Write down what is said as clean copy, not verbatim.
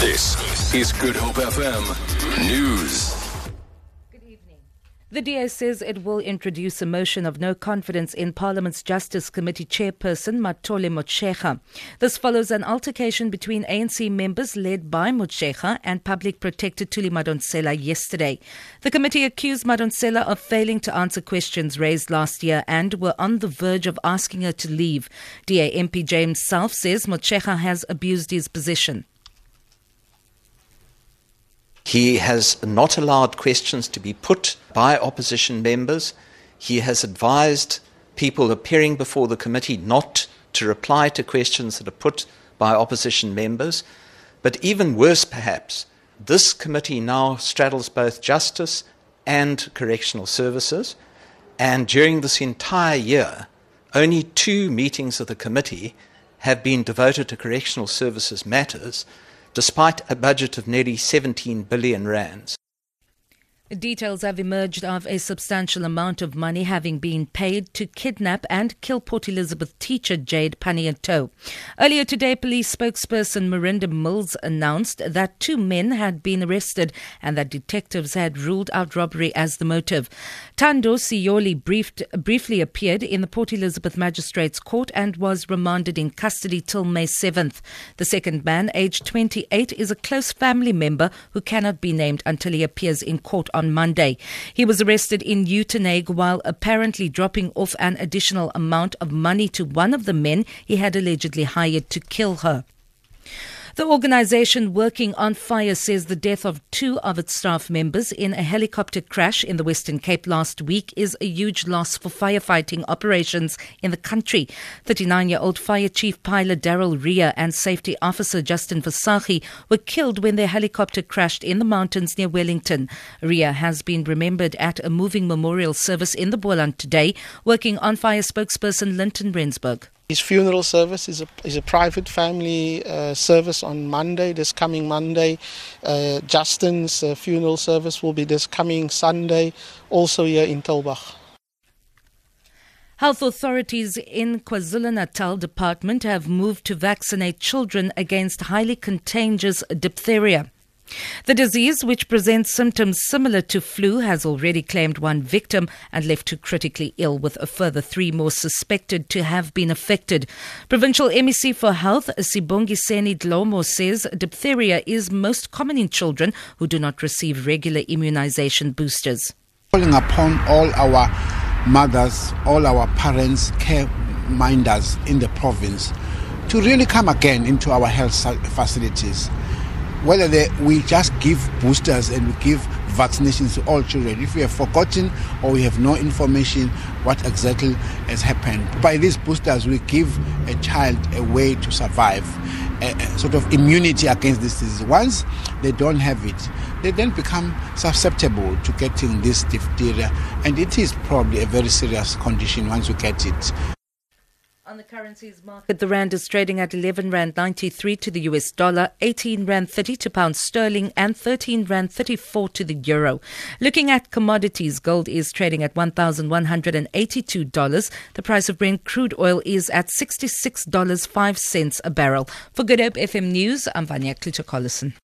This is Good Hope FM News. The DA says it will introduce a motion of no confidence in Parliament's Justice Committee chairperson, Mathole Motshekga. This follows an altercation between ANC members led by Motshekga and Public Protector Thuli Madonsela yesterday. The committee accused Madonsela of failing to answer questions raised last year and were on the verge of asking her to leave. DA MP James South says Motshekga has abused his position. He has not allowed questions to be put by opposition members. He has advised people appearing before the committee not to reply to questions that are put by opposition members. But even worse, perhaps, this committee now straddles both justice and correctional services. And during this entire year, only 2 meetings of the committee have been devoted to correctional services matters, despite a budget of nearly 17 billion rands. Details have emerged of a substantial amount of money having been paid to kidnap and kill Port Elizabeth teacher Jade Paniato. Earlier today, police spokesperson Miranda Mills announced that 2 men had been arrested and that detectives had ruled out robbery as the motive. Tando Siyoli briefly appeared in the Port Elizabeth Magistrates Court and was remanded in custody till May 7th. The second man, aged 28, is a close family member who cannot be named until he appears in court on Monday. He was arrested in Uteneg while apparently dropping off an additional amount of money to one of the men he had allegedly hired to kill her. The organization Working on Fire says the death of 2 of its staff members in a helicopter crash in the Western Cape last week is a huge loss for firefighting operations in the country. 39-year-old Fire Chief Pilot Darryl Rhea and Safety Officer Justin Versahi were killed when their helicopter crashed in the mountains near Wellington. Rhea has been remembered at a moving memorial service in the Boland today. Working on Fire spokesperson Linton Rensburg. His funeral service is a private family service on Monday, this coming Monday. Justin's funeral service will be this coming Sunday, also here in Taubach. Health authorities in KwaZulu-Natal department have moved to vaccinate children against highly contagious diphtheria. The disease, which presents symptoms similar to flu, has already claimed 1 victim and left 2 critically ill, with a further 3 more suspected to have been affected. Provincial MEC for Health, Sibongiseni Dlomo, says diphtheria is most common in children who do not receive regular immunization boosters. Calling upon all our mothers, all our parents, care-minders in the province to really come again into our health facilities. Whether we just give boosters and we give vaccinations to all children. If we have forgotten or we have no information what exactly has happened. By these boosters, we give a child a way to survive, a sort of immunity against this disease. Once they don't have it, they then become susceptible to getting this diphtheria. And it is probably a very serious condition once you get it. On the currencies market, the rand is trading at 11 rand 93 to the US dollar, 18 rand 30 to pound sterling and 13 rand 34 to the euro. Looking at commodities, gold is trading at $1,182. The price of Brent crude oil is at $66.05 a barrel. For Good Hope FM News, I'm Vanya Clitter Collison.